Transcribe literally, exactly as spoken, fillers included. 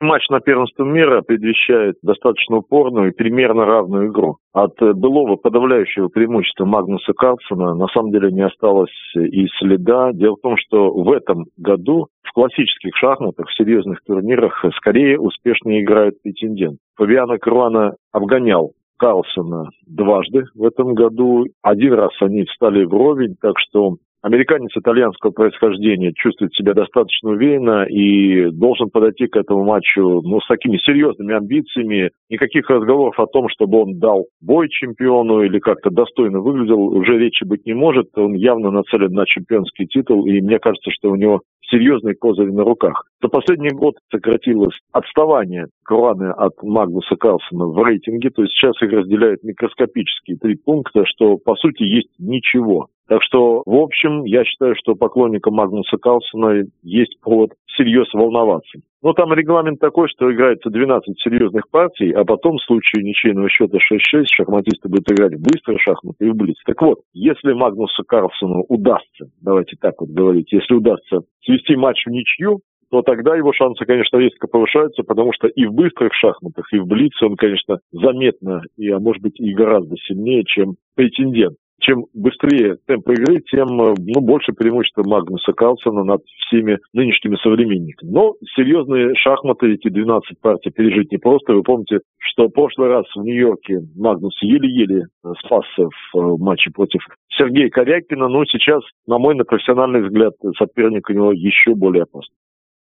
Матч на первенство мира предвещает достаточно упорную и примерно равную игру. От былого подавляющего преимущества Магнуса Карлсена на самом деле не осталось и следа. Дело в том, что в этом году в классических шахматах, в серьезных турнирах скорее успешнее играют претендент. Фабиано Каруана обгонял Карлсена дважды в этом году. Один раз они встали вровень, так что американец итальянского происхождения чувствует себя достаточно уверенно и должен подойти к этому матчу ну, с такими серьезными амбициями. Никаких разговоров о том, чтобы он дал бой чемпиону или как-то достойно выглядел, уже речи быть не может. Он явно нацелен на чемпионский титул, и мне кажется, что у него серьезный козырь на руках. За последний год сократилось отставание Каруаны от Магнуса Карлсена в рейтинге, то есть сейчас их разделяют микроскопические три пункта, что по сути есть ничего. Так что, в общем, я считаю, что поклонникам Магнуса Карлсена есть повод всерьез волноваться. Но там регламент такой, что играется двенадцать серьезных партий, а потом в случае ничейного счета шесть шесть шахматисты будут играть в быстрые шахматы и в блиц. Так вот, если Магнусу Карлсену удастся, давайте так вот говорить, если удастся свести матч в ничью, то тогда его шансы, конечно, резко повышаются, потому что и в быстрых шахматах, и в блице он, конечно, заметно, и, а может быть, и гораздо сильнее, чем претендент. Чем быстрее темп игры, тем ну, больше преимущество Магнуса Карлсена над всеми нынешними современниками. Но серьезные шахматы, эти двенадцать партий пережить непросто. Вы помните, что в прошлый раз в Нью-Йорке Магнус еле-еле спасся в матче против Сергея Корякина. Но сейчас, на мой на профессиональный взгляд, соперник у него еще более опасный.